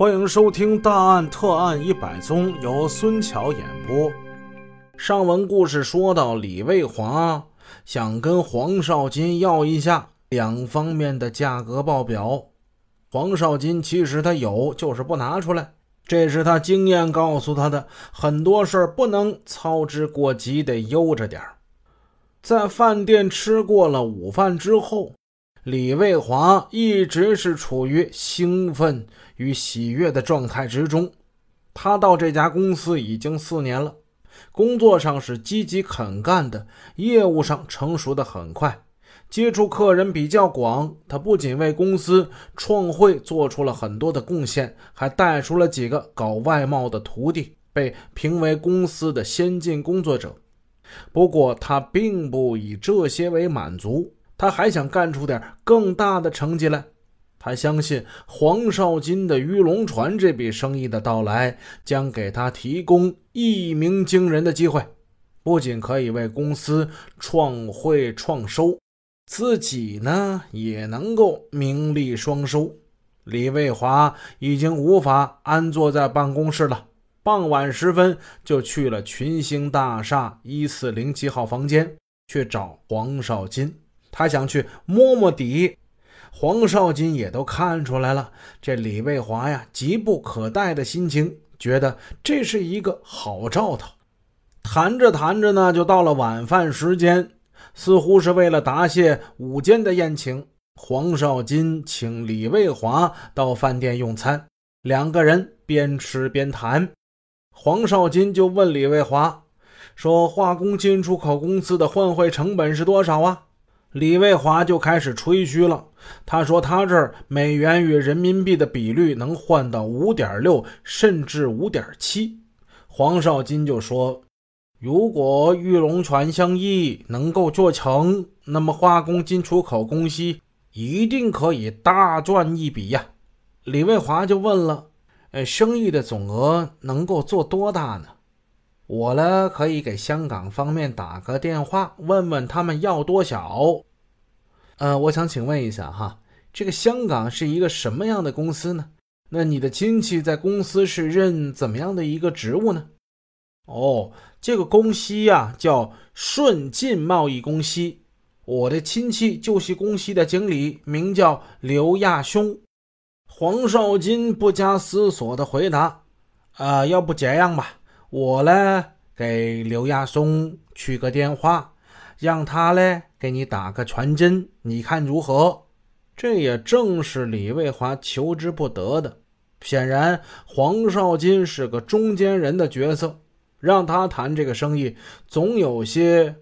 欢迎收听《大案特案100宗》，由孙桥演播。上文故事说到，李卫华想跟黄少金要一下两方面的价格报表。黄少金其实他有，就是不拿出来，这是他经验告诉他的，很多事不能操之过急，得悠着点。在饭店吃过了午饭之后，李卫华一直是处于兴奋与喜悦的状态之中。他到这家公司已经4年了，工作上是积极肯干的，业务上成熟的很快，接触客人比较广。他不仅为公司创汇做出了很多的贡献，还带出了几个搞外贸的徒弟，被评为公司的先进工作者。不过他并不以这些为满足，他还想干出点更大的成绩来。他相信黄少金的鱼龙船这笔生意的到来，将给他提供一鸣惊人的机会，不仅可以为公司创汇创收，自己呢也能够名利双收。李卫华已经无法安坐在办公室了，傍晚时分就去了群星大厦1407号房间去找黄少金。他想去摸摸底，黄少金也都看出来了这李卫华呀急不可待的心情，觉得这是一个好兆头。谈着谈着呢，就到了晚饭时间，似乎是为了答谢午间的宴请，黄少金请李卫华到饭店用餐，两个人边吃边谈。黄少金就问李卫华说，化工进出口公司的换汇成本是多少啊？李卫华就开始吹嘘了，他说他这儿美元与人民币的比率能换到 5.6 甚至 5.7。 黄少金就说，如果玉龙船生意能够做成，那么化工进出口公司一定可以大赚一笔呀。李卫华就问了，生意的总额能够做多大呢？我呢可以给香港方面打个电话，问问他们要多少。我想请问一下哈，这个香港是一个什么样的公司呢？那你的亲戚在公司是任怎么样的一个职务呢？这个公司呀叫顺进贸易公司，我的亲戚就是公司的经理，名叫刘亚兄。黄少金不加思索的回答，要不这样吧，我呢给刘亚松去个电话，让他呢给你打个传真，你看如何？这也正是李卫华求之不得的。显然黄少金是个中间人的角色，让他谈这个生意总有些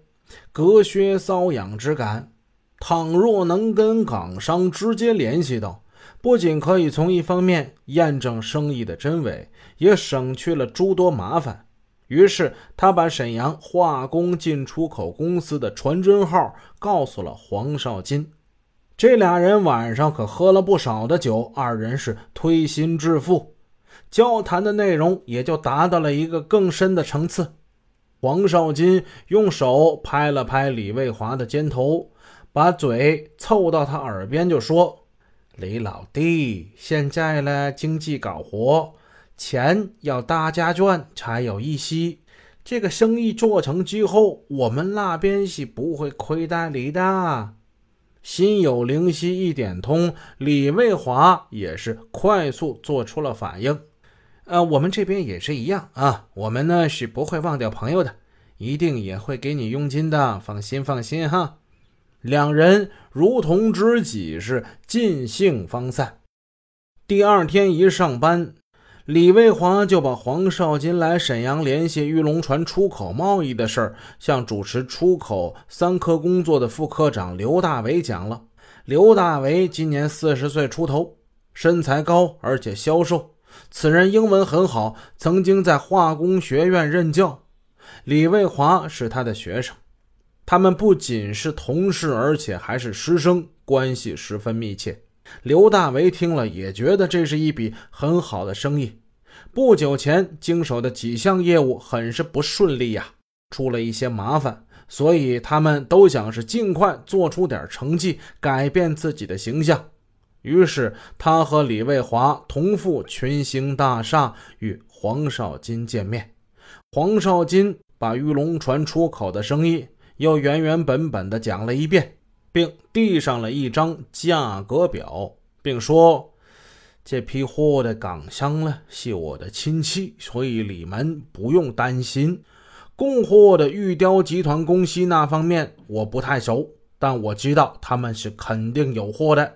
隔靴搔痒之感。倘若能跟港商直接联系到，不仅可以从一方面验证生意的真伪，也省去了诸多麻烦。于是他把沈阳化工进出口公司的传真号告诉了黄少金。这俩人晚上可喝了不少的酒，二人是推心置腹，交谈的内容也就达到了一个更深的层次。黄少金用手拍了拍李卫华的肩头，把嘴凑到他耳边就说，李老弟，现在呢经济搞活，钱要大家赚才有意思。这个生意做成之后，我们那边是不会亏待你的。心有灵犀一点通，李卫华也是快速做出了反应。我们这边也是一样啊，我们呢是不会忘掉朋友的，一定也会给你佣金的，放心放心哈。两人如同知己，是尽兴方散。第二天一上班，李卫华就把黄少金来沈阳联系玉龙船出口贸易的事儿，向主持出口3科工作的副科长刘大为讲了。刘大为今年40岁出头，身材高而且消瘦，此人英文很好，曾经在化工学院任教。李卫华是他的学生，他们不仅是同事，而且还是师生，关系十分密切。刘大为听了也觉得这是一笔很好的生意。不久前经手的几项业务很是不顺利呀，出了一些麻烦，所以他们都想是尽快做出点成绩，改变自己的形象。于是他和李卫华同赴群星大厦与黄少金见面。黄少金把玉龙船出口的生意又原原本本地讲了一遍，并递上了一张价格表，并说这批货的港商呢是我的亲戚，所以你们不用担心。供货的玉雕集团公司那方面我不太熟，但我知道他们是肯定有货的。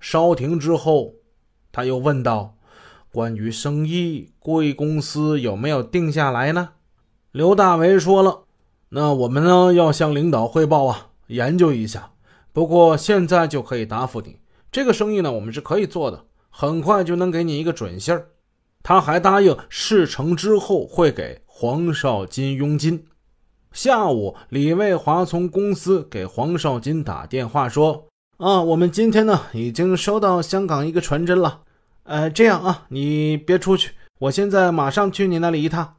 稍停之后，他又问道，关于生意贵公司有没有定下来呢？刘大为说了，那我们呢要向领导汇报啊，研究一下，不过现在就可以答复你，这个生意呢我们是可以做的，很快就能给你一个准信儿。他还答应事成之后会给黄少金佣金。下午李卫华从公司给黄少金打电话说，我们今天呢已经收到香港一个传真了，这样啊，你别出去，我现在马上去你那里一趟。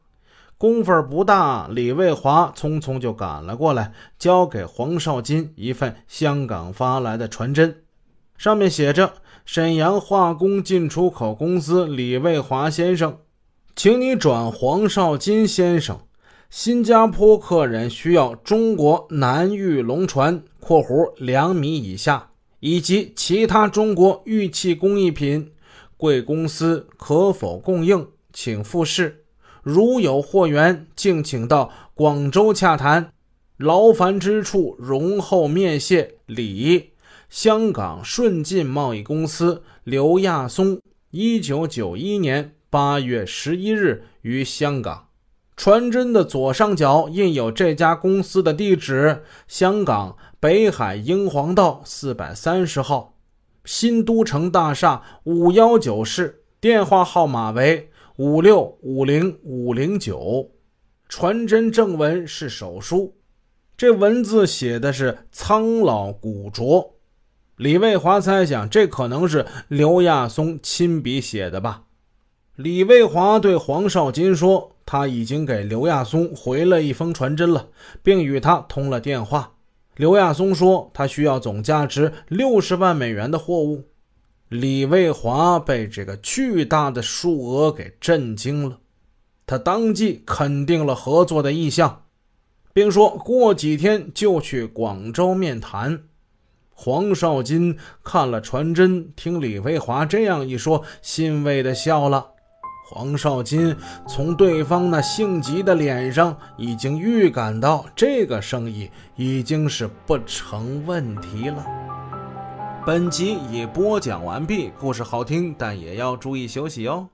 功夫不大，李卫华匆匆就赶了过来，交给黄少金一份香港发来的传真，上面写着，沈阳化工进出口公司李卫华先生，请你转黄少金先生，新加坡客人需要中国南玉龙船（括弧2米以下）以及其他中国玉器工艺品，贵公司可否供应，请附示。如有货源，敬请到广州洽谈，劳烦之处容后面谢。李，香港顺进贸易公司刘亚松，1991年8月11日于香港。传真的左上角印有这家公司的地址，香港北海英皇道430号，新都城大厦519室，电话号码为5650509，传真正文是手书，这文字写的是苍老古拙。李卫华猜想这可能是刘亚松亲笔写的吧。李卫华对黄少金说，他已经给刘亚松回了一封传真了，并与他通了电话。刘亚松说他需要总价值$60万的货物。李卫华被这个巨大的数额给震惊了，他当即肯定了合作的意向，并说过几天就去广州面谈。黄少金看了传真，听李卫华这样一说，欣慰地笑了。黄少金从对方那性急的脸上已经预感到这个生意已经是不成问题了。本集已播讲完毕，故事好听，但也要注意休息哦。